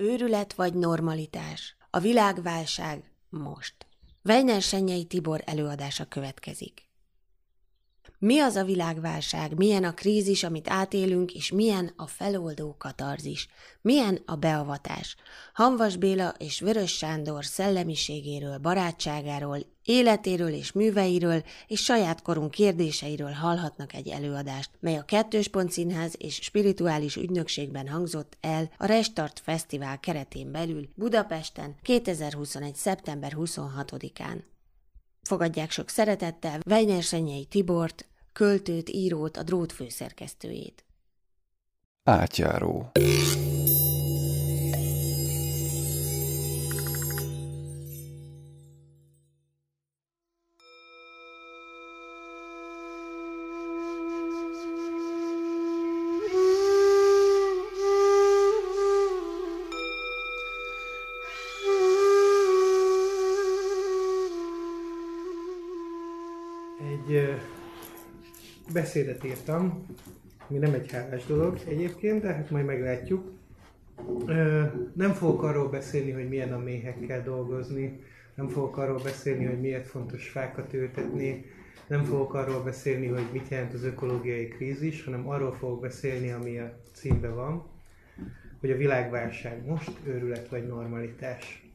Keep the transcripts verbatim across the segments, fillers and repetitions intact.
Őrület vagy normalitás? A világválság most. Weiner Sennyey Tibor előadása következik. Mi az a világválság? Milyen a krízis, amit átélünk, és milyen a feloldó katarzis? Milyen a beavatás? Hamvas Béla és Weöres Sándor szellemiségéről, barátságáról, életéről és műveiről és saját korunk kérdéseiről hallhatnak egy előadást, mely a Kettőspont Színház és Spirituális Ügynökségben hangzott el a reSTART Fesztivál keretén belül Budapesten kétezer-huszonegy szeptember huszonhatodikán. Fogadják sok szeretettel Weiner Sennyey Tibort, költőt, írót, a DRÓT főszerkesztőjét. Átjáró. Beszédet írtam, ami nem egy hálás dolog egyébként, de hát majd meglátjuk. Nem fogok arról beszélni, hogy milyen a méhekkel dolgozni, nem fogok arról beszélni, hogy miért fontos fákat ültetni, nem fogok arról beszélni, hogy mit jelent az ökológiai krízis, hanem arról fogok beszélni, ami a címben van, hogy a világválság most őrület vagy normalitás.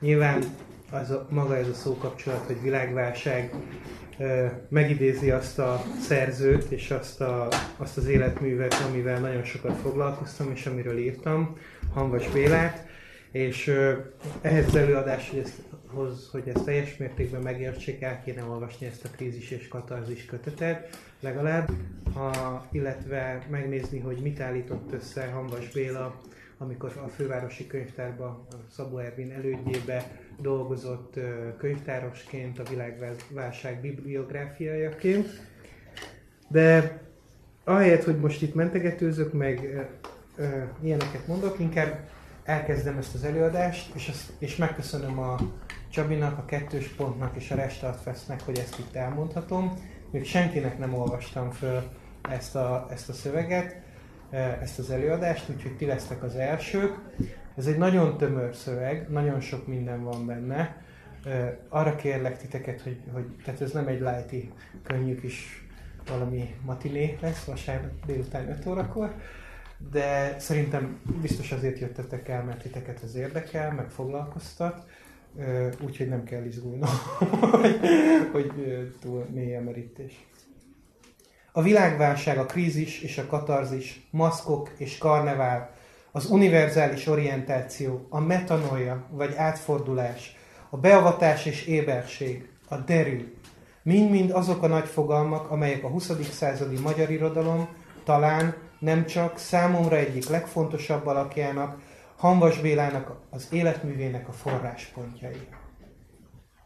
Nyilván az a, maga ez a szókapcsolat, hogy világválság megidézi azt a szerzőt és azt, a, azt az életművet, amivel nagyon sokat foglalkoztam és amiről írtam, Hamvas Bélát, és ehhez az előadás, hogy ezt, hogy ezt teljes mértékben megértsék, el kéne olvasni ezt a krízis és katarzis kötetet legalább, ha, illetve megnézni, hogy mit állított össze Hamvas Béla, amikor a Fővárosi Könyvtárban, a Szabó Ervin elődjébe dolgozott könyvtárosként, a világválság bibliográfiájaként. De ahelyett, hogy most itt mentegetőzök, meg ö, ö, ilyeneket mondok, inkább elkezdem ezt az előadást, és, az, és megköszönöm a Csabinak, a Kettőspontnak és a reSTART Fesznek, hogy ezt itt elmondhatom. Még senkinek nem olvastam föl ezt a, ezt a szöveget, ezt az előadást, úgyhogy ti lesztek az elsők. Ez egy nagyon tömör szöveg, nagyon sok minden van benne. Arra kérlek titeket, hogy, hogy tehát ez nem egy lighty, könnyű kis valami matiné lesz, vasárnap délután öt órakor, de szerintem biztos azért jöttetek el, mert titeket ez érdekel, meg foglalkoztat, úgyhogy nem kell izgulnom, hogy, hogy túl mély emerítés. A világválság, a krízis és a katarzis, maszkok és karnevál, az univerzális orientáció, a metanoia vagy átfordulás, a beavatás és éberség, a derű, mind-mind azok a nagy fogalmak, amelyek a huszadik századi magyar irodalom talán nem csak számomra egyik legfontosabb alakjának, Hamvas Bélának az életművének a forráspontjai.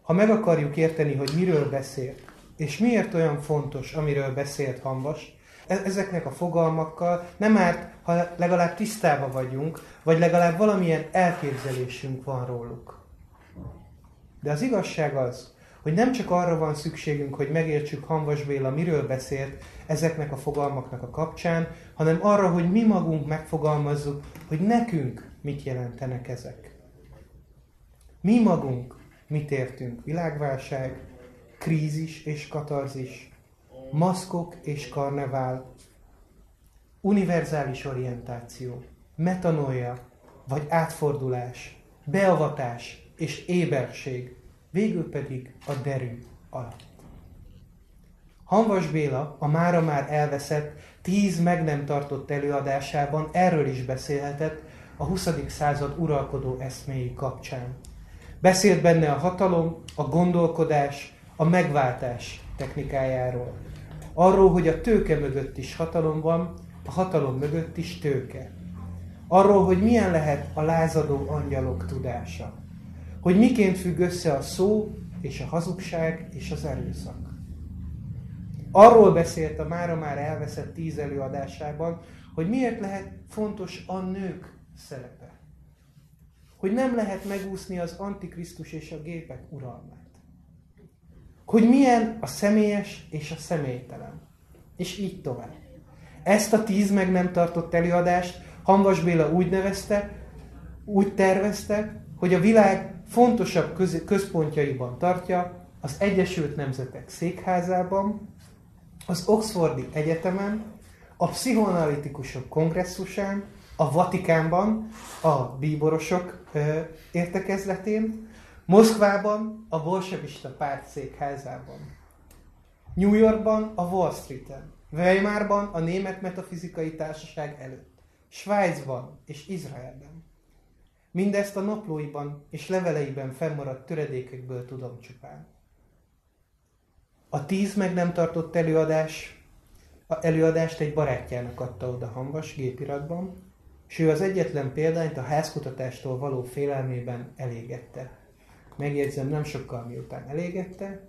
Ha meg akarjuk érteni, hogy miről beszél, és miért olyan fontos, amiről beszélt Hamvas, ezeknek a fogalmakkal nem árt, ha legalább tisztában vagyunk, vagy legalább valamilyen elképzelésünk van róluk. De az igazság az, hogy nem csak arra van szükségünk, hogy megértsük Hamvas Béla miről beszélt ezeknek a fogalmaknak a kapcsán, hanem arra, hogy mi magunk megfogalmazzuk, hogy nekünk mit jelentenek ezek. Mi magunk mit értünk? Világválság, krízis és katarzis, maszkok és karnevál, univerzális orientáció, metanoia vagy átfordulás, beavatás és éberség, végül pedig a derű alatt. Hamvas Béla a mára már elveszett, tíz meg nem tartott előadásában erről is beszélhetett a huszadik század uralkodó eszméi kapcsán. Beszélt benne a hatalom, a gondolkodás, a megváltás technikájáról. Arról, hogy a tőke mögött is hatalom van, a hatalom mögött is tőke. Arról, hogy milyen lehet a lázadó angyalok tudása. Hogy miként függ össze a szó és a hazugság és az erőszak. Arról beszélt a mára már elveszett tíz előadásában, hogy miért lehet fontos a nők szerepe. Hogy nem lehet megúszni az Antikrisztus és a gépek uralmát. Hogy milyen a személyes és a személytelen. És így tovább. Ezt a tíz meg nem tartott előadást Hamvas Béla úgy nevezte, úgy terveztek, hogy a világ fontosabb köz- központjaiban tartja, az Egyesült Nemzetek székházában, az Oxfordi Egyetemen, a pszichoanalitikusok kongresszusán, a Vatikánban, a bíborosok ö, értekezletén, Moszkvában, a bolsevista párt székházában, New Yorkban, a Wall Streeten, Weimarban, a Német Metafizikai Társaság előtt, Svájcban és Izraelben. Mindezt a naplóiban és leveleiben fennmaradt töredékekből tudom csupán. A tíz meg nem tartott előadás, a előadást egy barátjának adta oda Hamvas gépiratban, és ő az egyetlen példányt a házkutatástól való félelmében elégette. Megjegyzem, nem sokkal miután elégette,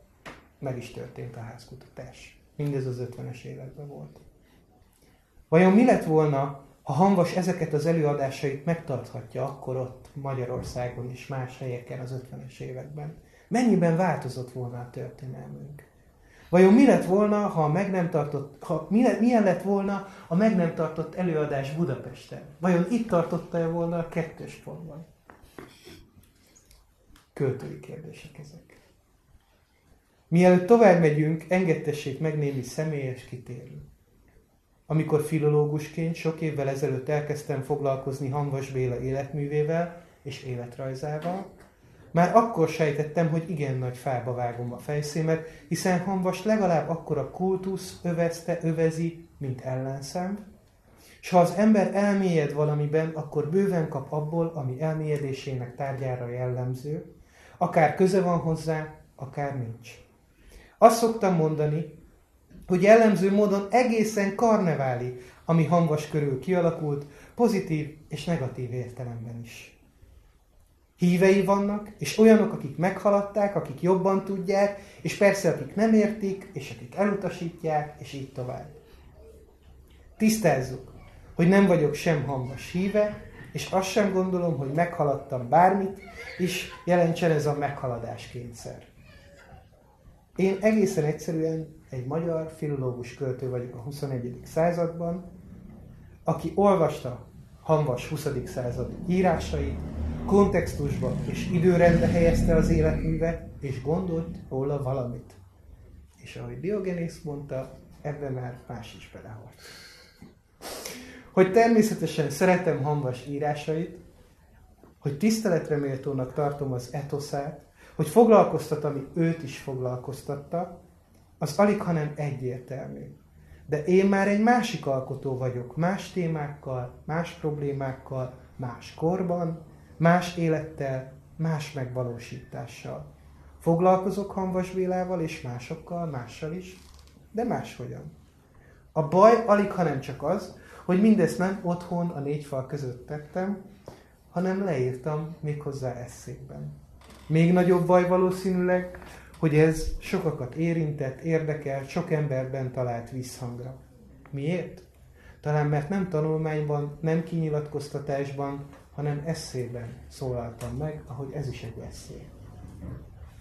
meg is történt a házkutatás. Mindez az ötvenes években volt. Vajon mi lett volna, ha Hamvas ezeket az előadásait megtarthatja akkor ott Magyarországon és más helyeken az ötvenes években? Mennyiben változott volna a történelmünk? Vajon mi lett volna, ha meg nem tartott, ha, milyen lett volna a meg nem tartott előadás Budapesten? Vajon itt tartotta-e volna a Kettőspontban? Költői kérdések ezek. Mielőtt tovább megyünk, engedtessék meg némi személyes kitérő. Amikor filológusként sok évvel ezelőtt elkezdtem foglalkozni Hamvas Béla életművével és életrajzával, már akkor sejtettem, hogy igen nagy fába vágom a fejszémet, hiszen Hamvas legalább akkora kultusz övezte, övezi, mint ellenszem, és ha az ember elmélyed valamiben, akkor bőven kap abból, ami elmélyedésének tárgyára jellemző, akár köze van hozzá, akár nincs. Azt szoktam mondani, hogy jellemző módon egészen karneváli, ami Hamvas körül kialakult, pozitív és negatív értelemben is. Hívei vannak, és olyanok, akik meghaladták, akik jobban tudják, és persze akik nem értik, és akik elutasítják, és így tovább. Tisztázzuk, hogy nem vagyok sem Hamvas híve, és azt sem gondolom, hogy meghaladtam bármit, és jelentsen ez a meghaladáskényszer. Én egészen egyszerűen egy magyar filológus költő vagyok a huszonegyedik században, aki olvasta Hamvas huszadik századi írásait, kontextusba és időrendbe helyezte az életművet, és gondolt róla valamit. És ahogy Diogenész mondta, ebben már más is belehalt. Hogy természetesen szeretem Hamvas írásait, hogy tiszteletre méltónak tartom az etoszát, hogy foglalkoztat, ami őt is foglalkoztatta, az alig, hanem egyértelmű. De én már egy másik alkotó vagyok, más témákkal, más problémákkal, más korban, más élettel, más megvalósítással. Foglalkozok Hamvas Bélával és másokkal, mással is, de máshogyan. A baj alig, hanem csak az, hogy mindezt nem otthon a négy fal között tettem, hanem leírtam méghozzá eszékben. Még nagyobb baj valószínűleg, hogy ez sokakat érintett, érdekelt, sok emberben talált visszhangra. Miért? Talán mert nem tanulmányban, nem kinyilatkoztatásban, hanem eszében szólaltam meg, ahogy ez is egy eszé.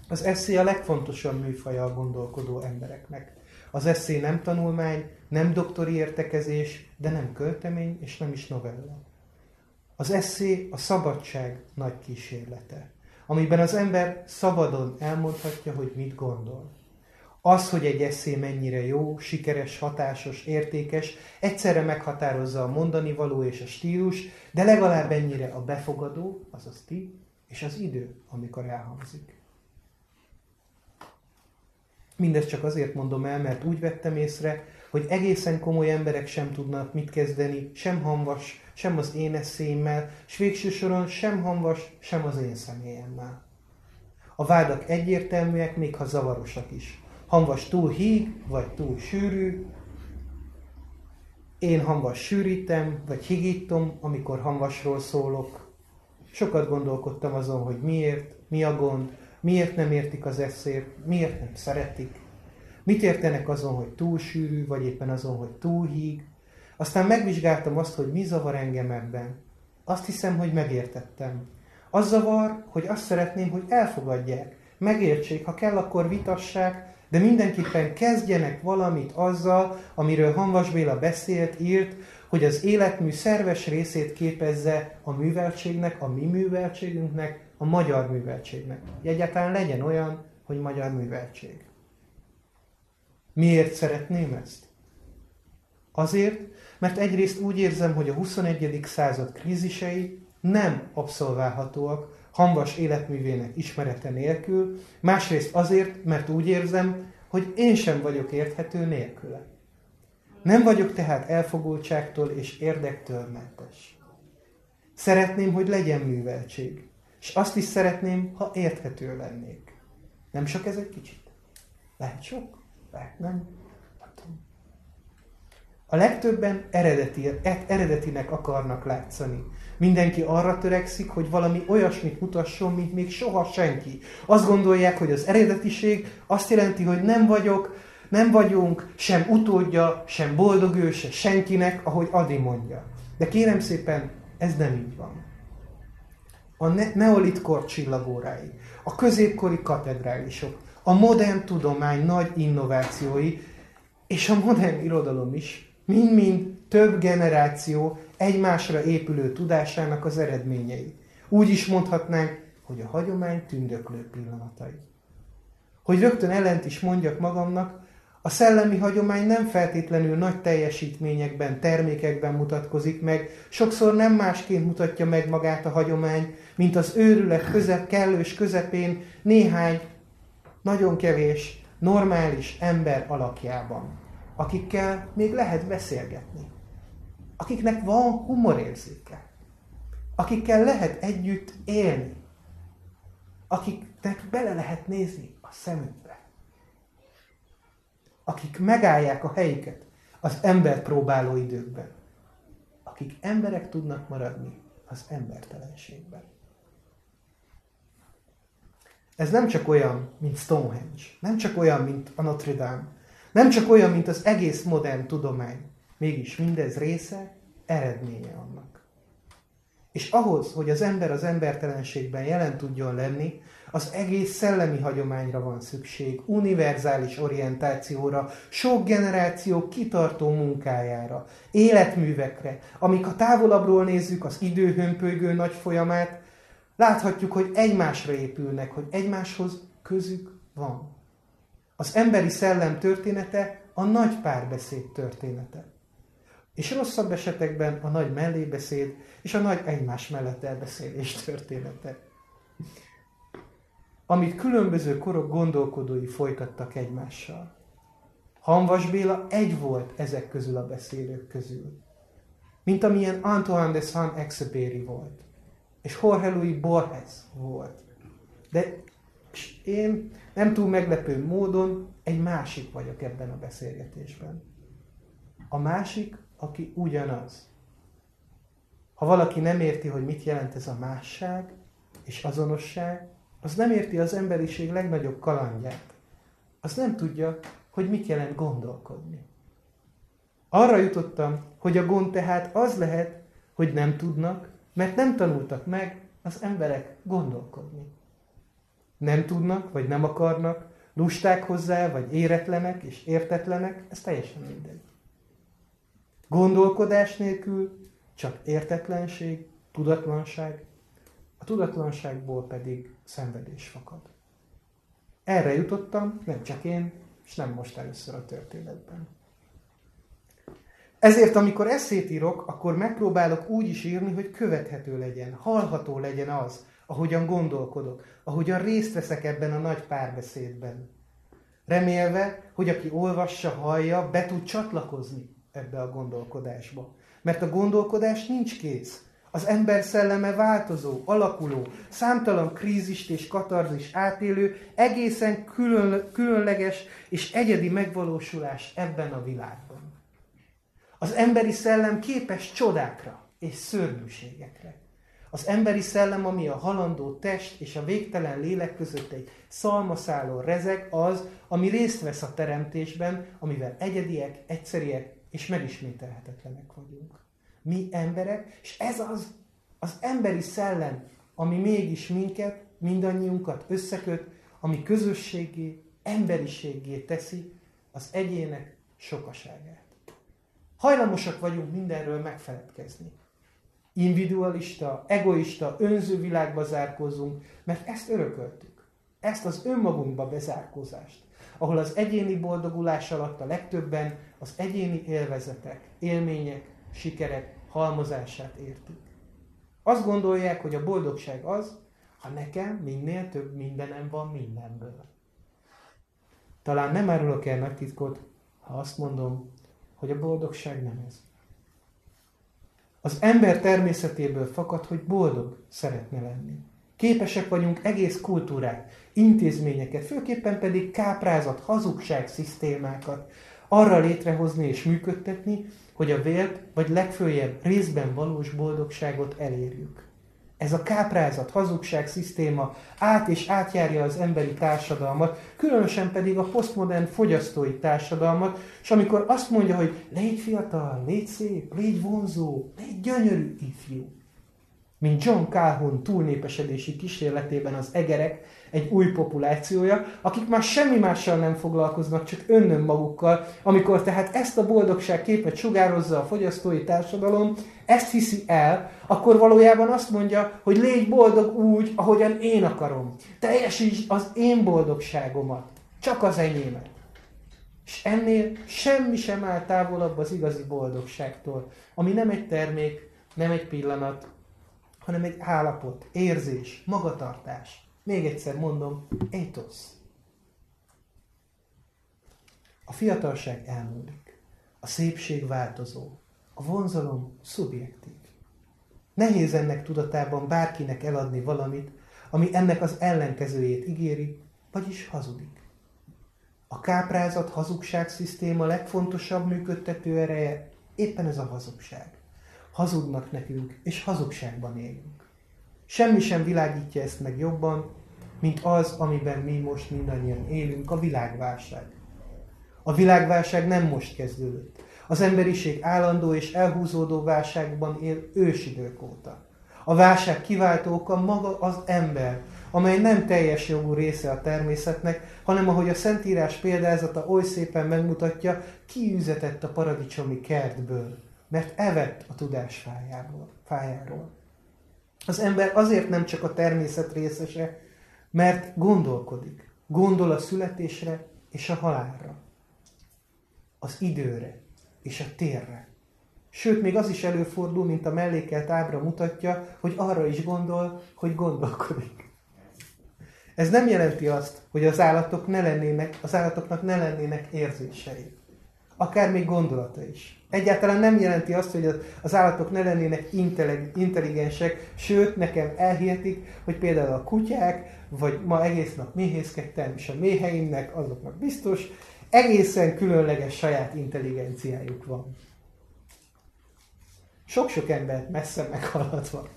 Az eszé a legfontosabb műfaja a gondolkodó embereknek. Az eszé nem tanulmány, nem doktori értekezés, de nem költemény és nem is novella. Az eszé a szabadság nagy kísérlete, amiben az ember szabadon elmondhatja, hogy mit gondol. Az, hogy egy eszé mennyire jó, sikeres, hatásos, értékes, egyszerre meghatározza a mondani való és a stílus, de legalább ennyire a befogadó, azaz ti, és az idő, amikor elhangzik. Mindezt csak azért mondom el, mert úgy vettem észre, hogy egészen komoly emberek sem tudnak mit kezdeni, sem Hamvas, sem az én eszémmel, s végső soron sem Hamvas, sem az én személyemmel. A vádak egyértelműek, még ha zavarosak is. Hamvas túl híg, vagy túl sűrű. Én Hamvas sűrítem, vagy higítom, amikor Hamvasról szólok. Sokat gondolkodtam azon, hogy miért, mi a gond, miért nem értik az eszét, miért nem szeretik. Mit értenek azon, hogy túl sűrű, vagy éppen azon, hogy túl híg. Aztán megvizsgáltam azt, hogy mi zavar engem ebben. Azt hiszem, hogy megértettem. Az zavar, hogy azt szeretném, hogy elfogadják, megértsék, ha kell, akkor vitassák, de mindenképpen kezdjenek valamit azzal, amiről Hamvas Béla beszélt, írt, hogy az életmű szerves részét képezze a műveltségnek, a mi műveltségünknek, a magyar műveltségnek. Egyáltalán legyen olyan, hogy magyar műveltség. Miért szeretném ezt? Azért, mert egyrészt úgy érzem, hogy a huszonegyedik század krízisei nem abszolválhatóak Hamvas életművének ismerete nélkül, másrészt azért, mert úgy érzem, hogy én sem vagyok érthető nélküle. Nem vagyok tehát elfogultságtól és érdektől mentes. Szeretném, hogy legyen műveltség, és azt is szeretném, ha érthető lennék. Nem sok ez egy kicsit? Lehet sok? Lehet nem? Nem tudom. A legtöbben eredeti, eredetinek akarnak látszani. Mindenki arra törekszik, hogy valami olyasmit mutasson, mint még soha senki. Azt gondolják, hogy az eredetiség azt jelenti, hogy nem vagyok, nem vagyunk sem utódja, sem boldog ő, se senkinek, ahogy Adi mondja. De kérem szépen, ez nem így van. A ne- neolitkor csillagórái, a középkori katedrálisok, a modern tudomány nagy innovációi, és a modern irodalom is, mind-mind több generáció egymásra épülő tudásának az eredményei. Úgy is mondhatnánk, hogy a hagyomány tündöklő pillanatai. Hogy rögtön ellent is mondjak magamnak, a szellemi hagyomány nem feltétlenül nagy teljesítményekben, termékekben mutatkozik meg, sokszor nem másként mutatja meg magát a hagyomány, mint az őrület közep, kellős közepén néhány, nagyon kevés, normális ember alakjában, akikkel még lehet beszélgetni, akiknek van humorérzéke, akikkel lehet együtt élni, akiknek bele lehet nézni a szemükbe, akik megállják a helyüket az ember próbáló időkben, akik emberek tudnak maradni az embertelenségben. Ez nem csak olyan, mint Stonehenge, nem csak olyan, mint a Notre Dame, nem csak olyan, mint az egész modern tudomány, mégis mindez része, eredménye annak. És ahhoz, hogy az ember az embertelenségben jelen tudjon lenni, az egész szellemi hagyományra van szükség, univerzális orientációra, sok generáció kitartó munkájára, életművekre, amik a távolabbról nézzük az idő hömpölygő nagy folyamát, láthatjuk, hogy egymásra épülnek, hogy egymáshoz közük van. Az emberi szellem története a nagy párbeszéd története. És rosszabb esetekben a nagy mellébeszéd és a nagy egymás mellett elbeszélés története. Amit különböző korok gondolkodói folytattak egymással. Hamvas Béla egy volt ezek közül a beszélők közül. Mint amilyen Antoine de Saint-Exupéry volt. És Jorge Luis Borges volt. De én nem túl meglepő módon egy másik vagyok ebben a beszélgetésben. A másik, aki ugyanaz. Ha valaki nem érti, hogy mit jelent ez a másság és azonosság, az nem érti az emberiség legnagyobb kalandját. Az nem tudja, hogy mit jelent gondolkodni. Arra jutottam, hogy a gond tehát az lehet, hogy nem tudnak, mert nem tanultak meg az emberek gondolkodni. Nem tudnak, vagy nem akarnak, lusták hozzá, vagy éretlenek és értetlenek, ez teljesen mindegy. Gondolkodás nélkül csak értetlenség, tudatlanság, a tudatlanságból pedig szenvedés fakad. Erre jutottam, nem csak én, és nem most először a történetben. Ezért, amikor eszét írok, akkor megpróbálok úgy is írni, hogy követhető legyen, hallható legyen az, ahogyan gondolkodok, ahogyan részt veszek ebben a nagy párbeszédben. Remélve, hogy aki olvassa, hallja, be tud csatlakozni ebbe a gondolkodásba. Mert a gondolkodás nincs kész. Az ember szelleme változó, alakuló, számtalan krízist és katarzist átélő, egészen külön, különleges és egyedi megvalósulás ebben a világban. Az emberi szellem képes csodákra és szörnyűségekre. Az emberi szellem, ami a halandó test és a végtelen lélek között egy szalmaszálon rezeg, az, ami részt vesz a teremtésben, amivel egyediek, egyszeriek és megismételhetetlenek vagyunk. Mi emberek, és ez az, az emberi szellem, ami mégis minket, mindannyiunkat összeköt, ami közösségé, emberiséggé teszi az egyének sokaságát. hajlamosak vagyunk mindenről megfeledkezni. Individualista, egoista, önző világba zárkózunk, mert ezt örököltük. Ezt az önmagunkba bezárkózást, ahol az egyéni boldogulás alatt a legtöbben az egyéni élvezetek, élmények, sikerek halmozását értik. Azt gondolják, hogy a boldogság az, ha nekem minél több mindenem van mindenből. Talán nem árulok el nagy titkot, ha azt mondom, hogy a boldogság nem ez. Az ember természetéből fakad, hogy boldog szeretne lenni. Képesek vagyunk egész kultúrák, intézményeket, főképpen pedig káprázat, hazugság szisztémákat arra létrehozni és működtetni, hogy a vélt vagy legföljebb részben valós boldogságot elérjük. Ez a káprázat, hazugság szisztéma át és átjárja az emberi társadalmat, különösen pedig a posztmodern fogyasztói társadalmat, és amikor azt mondja, hogy légy fiatal, légy szép, légy vonzó, légy gyönyörű ifjú. Mint John Calhoun túlnépesedési kísérletében az egerek egy új populációja, akik már semmi mással nem foglalkoznak, csak önnön magukkal, amikor tehát ezt a boldogság képet sugározza a fogyasztói társadalom, ezt hiszi el, akkor valójában azt mondja, hogy légy boldog úgy, ahogyan én akarom. Teljesítsd az én boldogságomat, csak az enyémet. És ennél semmi sem áll távolabb az igazi boldogságtól, ami nem egy termék, nem egy pillanat, hanem egy állapot, érzés, magatartás. Még egyszer mondom, étosz. A fiatalság elmúlik, a szépség változó, a vonzalom szubjektív. Nehéz ennek tudatában bárkinek eladni valamit, ami ennek az ellenkezőjét ígéri, vagyis hazudik. A káprázat hazugság szisztéma legfontosabb működtető ereje éppen ez a hazugság. Hazudnak nekünk, és hazugságban élünk. Semmi sem világítja ezt meg jobban, mint az, amiben mi most mindannyian élünk, a világválság. A világválság nem most kezdődött. Az emberiség állandó és elhúzódó válságban él ősidők óta. A válság kiváltó oka maga az ember, amely nem teljes jogú része a természetnek, hanem ahogy a Szentírás példázata oly szépen megmutatja, kiüzetett a paradicsomi kertből, mert evett a tudás fájáról. Az ember azért nem csak a természet részese, mert gondolkodik. Gondol a születésre és a halálra, az időre és a térre. Sőt, még az is előfordul, mint a mellékelt ábra mutatja, hogy arra is gondol, hogy gondolkodik. Ez nem jelenti azt, hogy az állatok ne lennének, az állatoknak ne lennének érzései. Akár még gondolata is. Egyáltalán nem jelenti azt, hogy az állatok ne lennének intelligensek, sőt, nekem elhihetik, hogy például a kutyák, vagy ma egész nap méhészkedtem, és a méheimnek, azoknak biztos, egészen különleges saját intelligenciájuk van. Sok-sok ember messze meghaladva.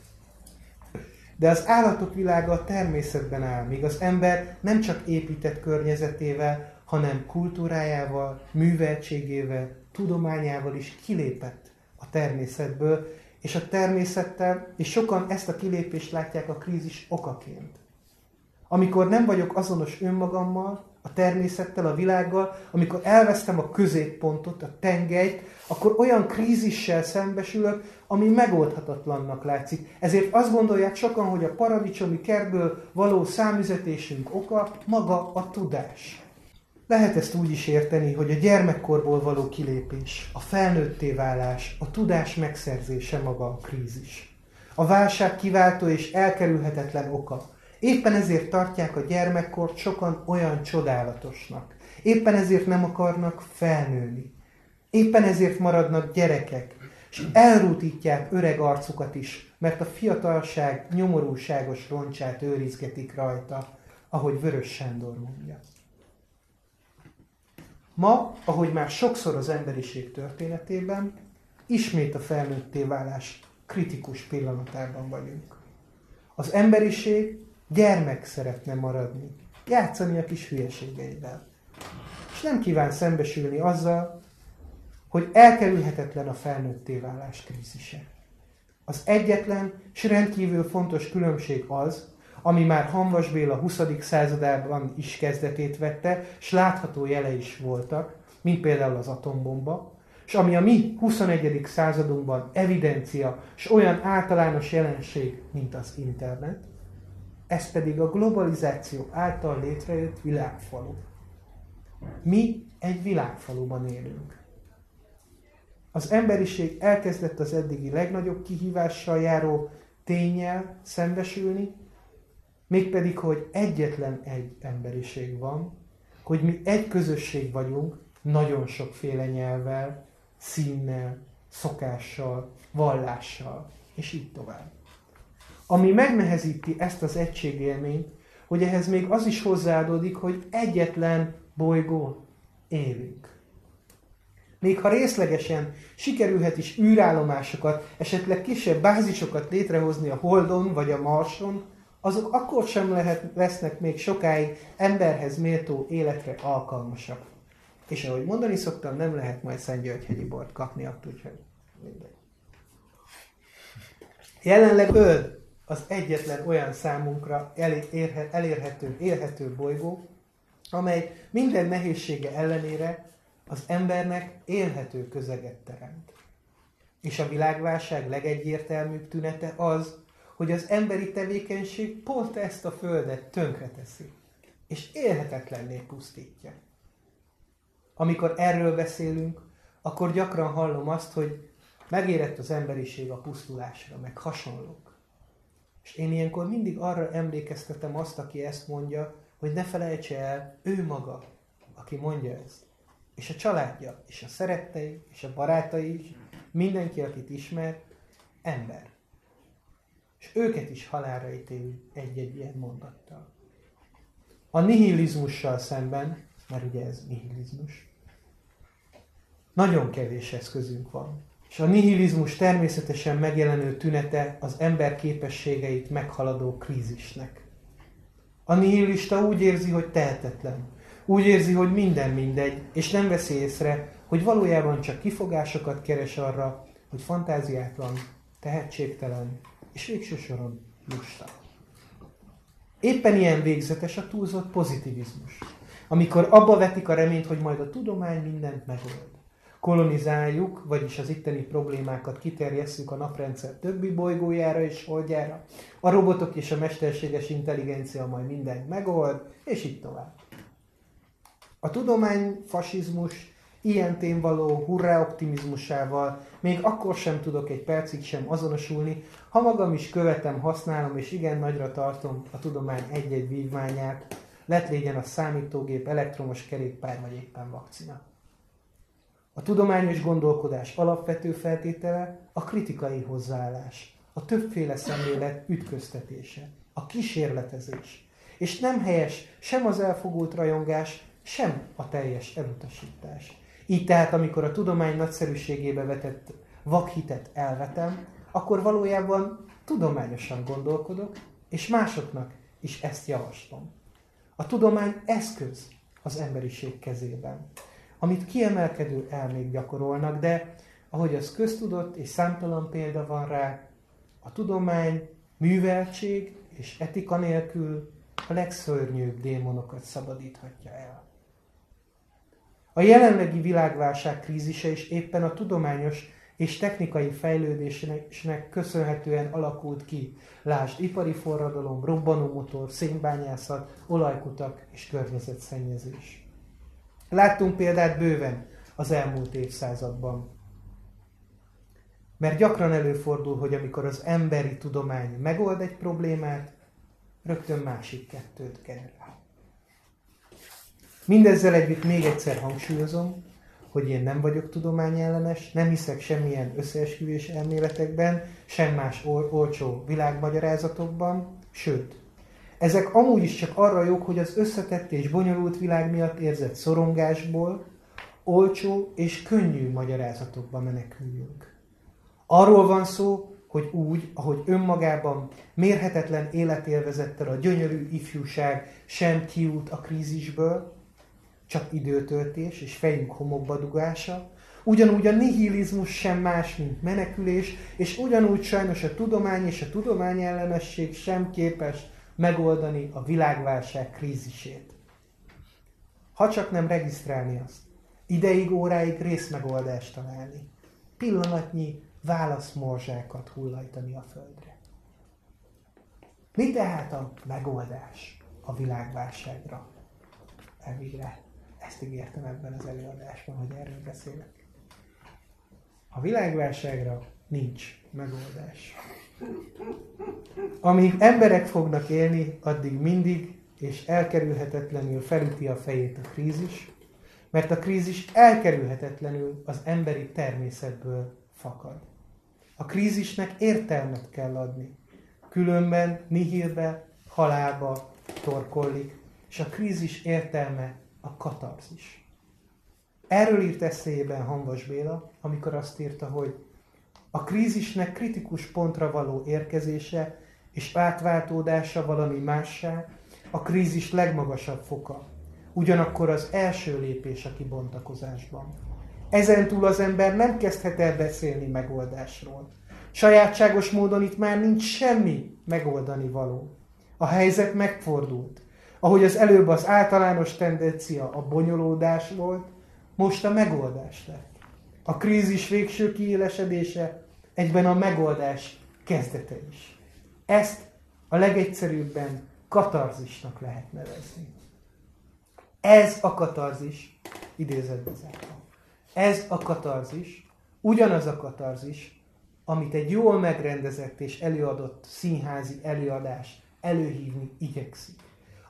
De az állatok világa a természetben áll, míg az ember nem csak épített környezetével, hanem kultúrájával, műveltségével, tudományával is kilépett a természetből, és a természettel, és sokan ezt a kilépést látják a krízis okaként. Amikor nem vagyok azonos önmagammal, a természettel, a világgal, amikor elvesztem a középpontot, a tengelyt, akkor olyan krízissel szembesülök, ami megoldhatatlannak látszik. Ezért azt gondolják sokan, hogy a paradicsomi kertből való számüzetésünk oka maga a tudás. Lehet ezt úgy is érteni, hogy a gyermekkorból való kilépés, a felnőtté válás, a tudás megszerzése maga a krízis. A válság kiváltó és elkerülhetetlen oka. Éppen ezért tartják a gyermekkort sokan olyan csodálatosnak. Éppen ezért nem akarnak felnőni. Éppen ezért maradnak gyerekek, és elrútítják öreg arcukat is, mert a fiatalság nyomorúságos roncsát őrizgetik rajta, ahogy Weöres Sándor mondja. Ma, ahogy már sokszor az emberiség történetében, ismét a felnőtté válás kritikus pillanatában vagyunk. Az emberiség gyermek szeretne maradni, játszani a kis hülyeségeivel. És nem kíván szembesülni azzal, hogy elkerülhetetlen a felnőtté válás krízise. Az egyetlen és rendkívül fontos különbség az, ami már Hamvas Béla huszadik századában is kezdetét vette, s látható jele is voltak, mint például az atombomba, és ami a mi huszonegyedik századunkban evidencia, és olyan általános jelenség, mint az internet, ez pedig a globalizáció által létrejött világfalu. Mi egy világfaluban élünk. Az emberiség elkezdett az eddigi legnagyobb kihívással járó ténnyel szembesülni, mégpedig, hogy egyetlen egy emberiség van, hogy mi egy közösség vagyunk, nagyon sokféle nyelvvel, színnel, szokással, vallással, és így tovább. Ami megnehezíti ezt az egységélményt, hogy ehhez még az is hozzáadódik, hogy egyetlen bolygón élünk. Még ha részlegesen sikerülhet is űrállomásokat, esetleg kisebb bázisokat létrehozni a Holdon vagy a Marson, azok akkor sem lehet, lesznek még sokáig emberhez méltó életre alkalmasak. És ahogy mondani szoktam, nem lehet majd Szentgyörgyhegyi bort kapni, úgyhogy mindegy. Jelenleg öld az egyetlen olyan számunkra elérhető, élhető bolygó, amely minden nehézsége ellenére az embernek élhető közeget teremt. És a világválság legegyértelműbb tünete az, hogy az emberi tevékenység pont ezt a földet tönkreteszi, és élhetetlenné pusztítja. Amikor erről beszélünk, akkor gyakran hallom azt, hogy megérett az emberiség a pusztulásra, meg hasonlók. És én ilyenkor mindig arra emlékeztetem azt, aki ezt mondja, hogy ne felejtse el, ő maga, aki mondja ezt. És a családja, és a szerettei, és a barátai is, mindenki, akit ismer, ember. És őket is halálra ítéli egy-egy ilyen mondattal. A nihilizmussal szemben, mert ugye ez nihilizmus, nagyon kevés eszközünk van. És a nihilizmus természetesen megjelenő tünete az ember képességeit meghaladó krízisnek. A nihilista úgy érzi, hogy tehetetlen. Úgy érzi, hogy minden mindegy, és nem veszi észre, hogy valójában csak kifogásokat keres arra, hogy fantáziátlan, tehetségtelen, és végső soron lusta. Éppen ilyen végzetes a túlzott pozitivizmus, amikor abba vetik a reményt, hogy majd a tudomány mindent megold. Kolonizáljuk, vagyis az itteni problémákat kiterjesszük a naprendszer többi bolygójára és holdjára, a robotok és a mesterséges intelligencia majd mindent megold, és így tovább. A tudományfasizmus ilyentén való hurráoptimizmusával még akkor sem tudok egy percig sem azonosulni, ha magam is követem, használom és igen nagyra tartom a tudomány egy-egy vívmányát, lett légyen a számítógép, elektromos kerékpár vagy éppen vakcina. A tudományos gondolkodás alapvető feltétele a kritikai hozzáállás, a többféle szemlélet ütköztetése, a kísérletezés, és nem helyes sem az elfogult rajongás, sem a teljes elutasítás. Így tehát, amikor a tudomány nagyszerűségébe vetett vakhitet elvetem, akkor valójában tudományosan gondolkodok, és másoknak is ezt javaslom. A tudomány eszköz az emberiség kezében, amit kiemelkedő elmék gyakorolnak, de ahogy az köztudott és számtalan példa van rá, a tudomány műveltség és etika nélkül a legszörnyűbb démonokat szabadíthatja el. A jelenlegi világválság krízise is éppen a tudományos és technikai fejlődésnek köszönhetően alakult ki. Lásd ipari forradalom, robbanómotor, szénbányászat, olajkutak és környezetszennyezés. Láttunk példát bőven az elmúlt évszázadban. Mert gyakran előfordul, hogy amikor az emberi tudomány megold egy problémát, rögtön másik kettőt generál. Mindezzel együtt még egyszer hangsúlyozom, hogy én nem vagyok tudományellenes, nem hiszek semmilyen összeesküvés elméletekben, sem más ol- olcsó világmagyarázatokban, sőt, ezek amúgy is csak arra jók, hogy az összetett és bonyolult világ miatt érzett szorongásból olcsó és könnyű magyarázatokba meneküljünk. Arról van szó, hogy úgy, ahogy önmagában mérhetetlen életélvezettel a gyönyörű ifjúság sem kiút a krízisből, csak időtöltés és fejünk homokba dugása, ugyanúgy a nihilizmus sem más, mint menekülés, és ugyanúgy sajnos a tudomány és a tudományellenesség sem képes megoldani a világválság krízisét. Ha csak nem regisztrálni azt, ideig, óráig részmegoldást találni. Pillanatnyi válaszmorzsákat hullajtani a földre. Mi tehát a megoldás a világválságra? Elvégre ezt ígértem ebben az előadásban, hogy erről beszélek. A világválságra nincs megoldás. Amíg emberek fognak élni, addig mindig és elkerülhetetlenül felüti a fejét a krízis, mert a krízis elkerülhetetlenül az emberi természetből fakad. A krízisnek értelmet kell adni, különben nihilbe, halálba torkollik, és a krízis értelme a katarzis. Erről írt eszéjében Hamvas Béla, amikor azt írta, hogy a krízisnek kritikus pontra való érkezése és átváltódása valami mássá a krízis legmagasabb foka, ugyanakkor az első lépés a kibontakozásban. Ezentúl az ember nem kezdhet el beszélni megoldásról. Sajátságos módon itt már nincs semmi megoldani való. A helyzet megfordult. Ahogy az előbb az általános tendencia a bonyolódás volt, most a megoldás lett. A krízis végső kiélesedése egyben a megoldás kezdete is. Ezt a legegyszerűbben katarzisnak lehet nevezni. Ez a katarzis, idézetbe zárva, ez a katarzis, ugyanaz a katarzis, amit egy jól megrendezett és előadott színházi előadás előhívni igyekszik.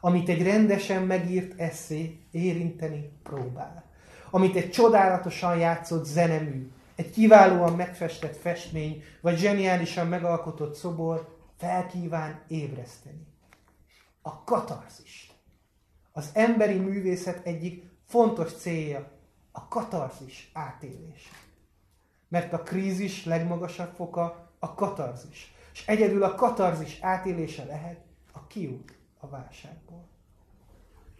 Amit egy rendesen megírt eszé érinteni próbál. Amit egy csodálatosan játszott zenemű, egy kiválóan megfestett festmény, vagy zseniálisan megalkotott szobor felkíván ébreszteni. A katarzist. Az emberi művészet egyik fontos célja a katarzis átélése. Mert a krízis legmagasabb foka a katarzis. És egyedül a katarzis átélése lehet a kiút a válságból.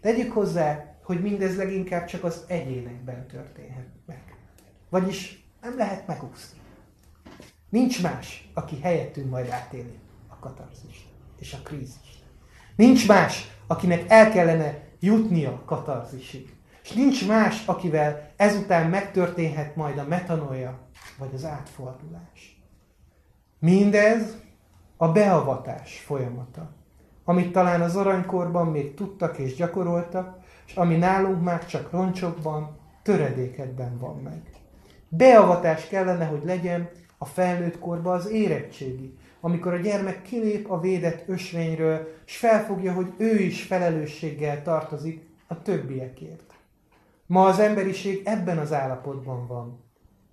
Tegyük hozzá, hogy mindez leginkább csak az egyénekben történhet meg. Vagyis nem lehet megúszni. Nincs más, aki helyettünk majd átéli a katarzist és a krízist. Nincs más, akinek el kellene jutnia a katarzisig. És nincs más, akivel ezután megtörténhet majd a metanoia vagy az átfordulás. Mindez a beavatás folyamata, amit talán az aranykorban még tudtak és gyakoroltak, és ami nálunk már csak roncsokban, töredékekben van meg. Beavatás kellene, hogy legyen a felnőtt korban az érettségi, amikor a gyermek kilép a védett ösvényről, és felfogja, hogy ő is felelősséggel tartozik a többiekért. Ma az emberiség ebben az állapotban van.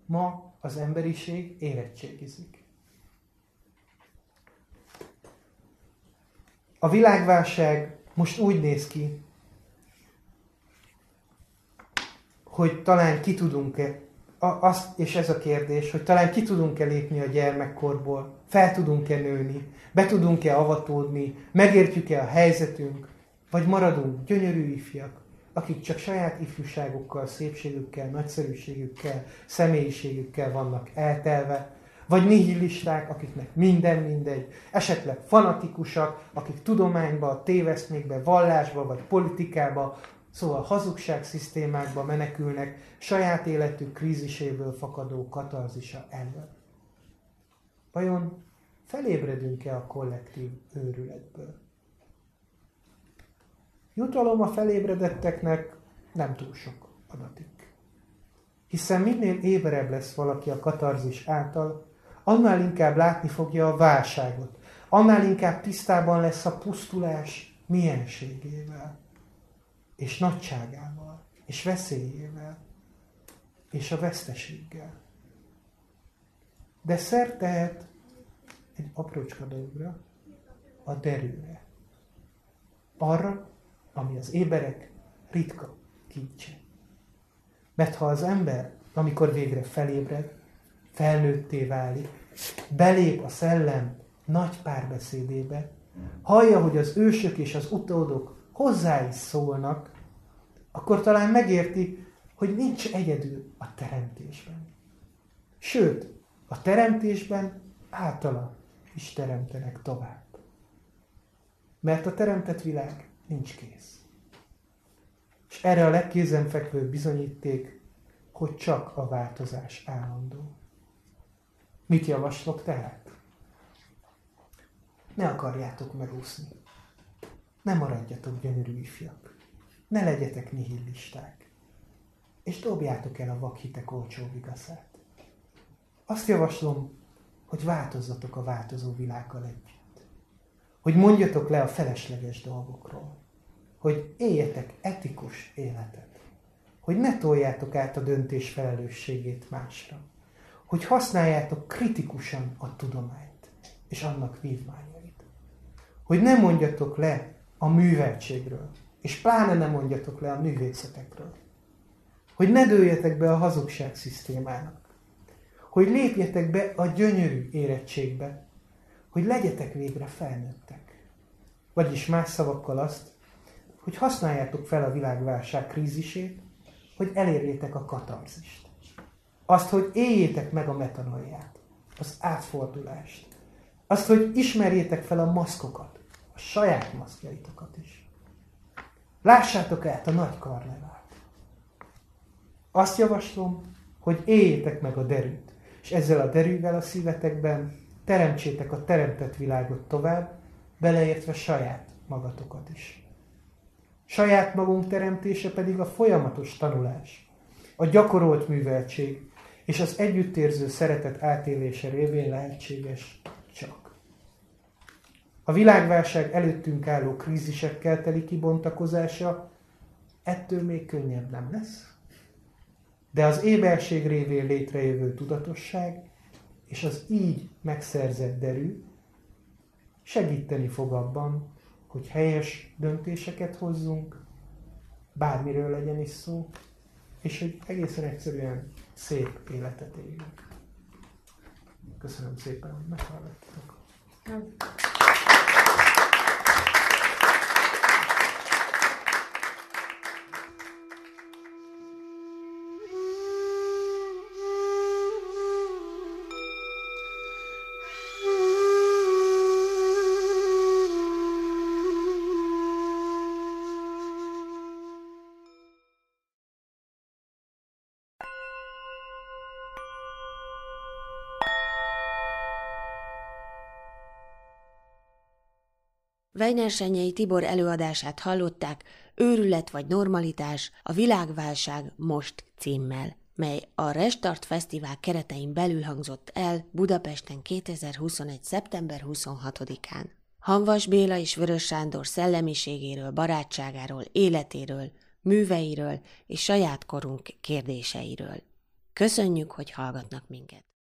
Ma az emberiség érettségizik. A világválság most úgy néz ki, hogy talán ki tudunk-e, azt, és ez a kérdés, hogy talán ki tudunk-e lépni a gyermekkorból, fel tudunk-e nőni, be tudunk-e avatódni, megértjük-e a helyzetünk, vagy maradunk gyönyörű ifjak, akik csak saját ifjúságukkal, szépségükkel, nagyszerűségükkel, személyiségükkel vannak eltelve, vagy nihilisták, akiknek minden mindegy, esetleg fanatikusak, akik tudományba, téveszmékbe, vallásba vagy politikába, szóval hazugságszisztémákba menekülnek saját életük kríziséből fakadó katarzisa elől. Vajon felébredünk-e a kollektív őrületből? Jutalom a felébredetteknek nem túl sok adatik. Hiszen minél éberebb lesz valaki a katarzis által, annál inkább látni fogja a válságot, annál inkább tisztában lesz a pusztulás mienségével, és nagyságával, és veszélyével, és a veszteséggel. De szert tehet egy aprócska dologra, a derűre. Arra, ami az éberek ritka kincse. Mert ha az ember, amikor végre felébred, felnőtté válik, belép a szellem nagy párbeszédébe, hallja, hogy az ősök és az utódok hozzá is szólnak, akkor talán megérti, hogy nincs egyedül a teremtésben. Sőt, a teremtésben általa is teremtenek tovább. Mert a teremtett világ nincs kész. És erre a legkézenfekvőbb bizonyíték hogy csak a változás állandó. Mit javaslok tehát? Ne akarjátok megúszni. Ne maradjatok gyönyörű ifjak. Ne legyetek nihilisták. És dobjátok el a vakhitek olcsó vigaszát. Azt javaslom, hogy változzatok a változó világgal együtt. Hogy mondjatok le a felesleges dolgokról. Hogy éljetek etikus életet. Hogy ne toljátok át a döntés felelősségét másra. Hogy használjátok kritikusan a tudományt és annak vívmányait. Hogy ne mondjatok le a műveltségről, és pláne ne mondjatok le a művészetekről. Hogy ne dőljetek be a hazugság szisztémának. Hogy lépjetek be a gyönyörű érettségbe. Hogy legyetek végre felnőttek. Vagyis más szavakkal azt, hogy használjátok fel a világválság krízisét, hogy elérjétek a katarzist. Azt, hogy éljétek meg a metanoiát, az átfordulást. Azt, hogy ismerjétek fel a maszkokat, a saját maszkjaitokat is. Lássátok át a nagy karnevát. Azt javaslom, hogy éljétek meg a derűt, és ezzel a derűvel a szívetekben teremtsétek a teremtett világot tovább, beleértve saját magatokat is. Saját magunk teremtése pedig a folyamatos tanulás, a gyakorolt műveltség és az együttérző szeretet átélése révén lehetséges csak. A világválság előttünk álló krízisekkel teli kibontakozása ettől még könnyebb nem lesz, de az éberség révén létrejövő tudatosság és az így megszerzett derű segíteni fog abban, hogy helyes döntéseket hozzunk, bármiről legyen is szó, és hogy egészen egyszerűen szép életet éljünk. Köszönöm szépen, hogy meghallgattatok. Weiner Sennyey Tibor előadását hallották Őrület vagy normalitás, a világválság most címmel, mely a reSTART Fesztivál keretein belül hangzott el Budapesten kétezer-huszonegy szeptember huszonhatodikán. Hamvas Béla és Weöres Sándor szellemiségéről, barátságáról, életéről, műveiről és saját korunk kérdéseiről. Köszönjük, hogy hallgatnak minket!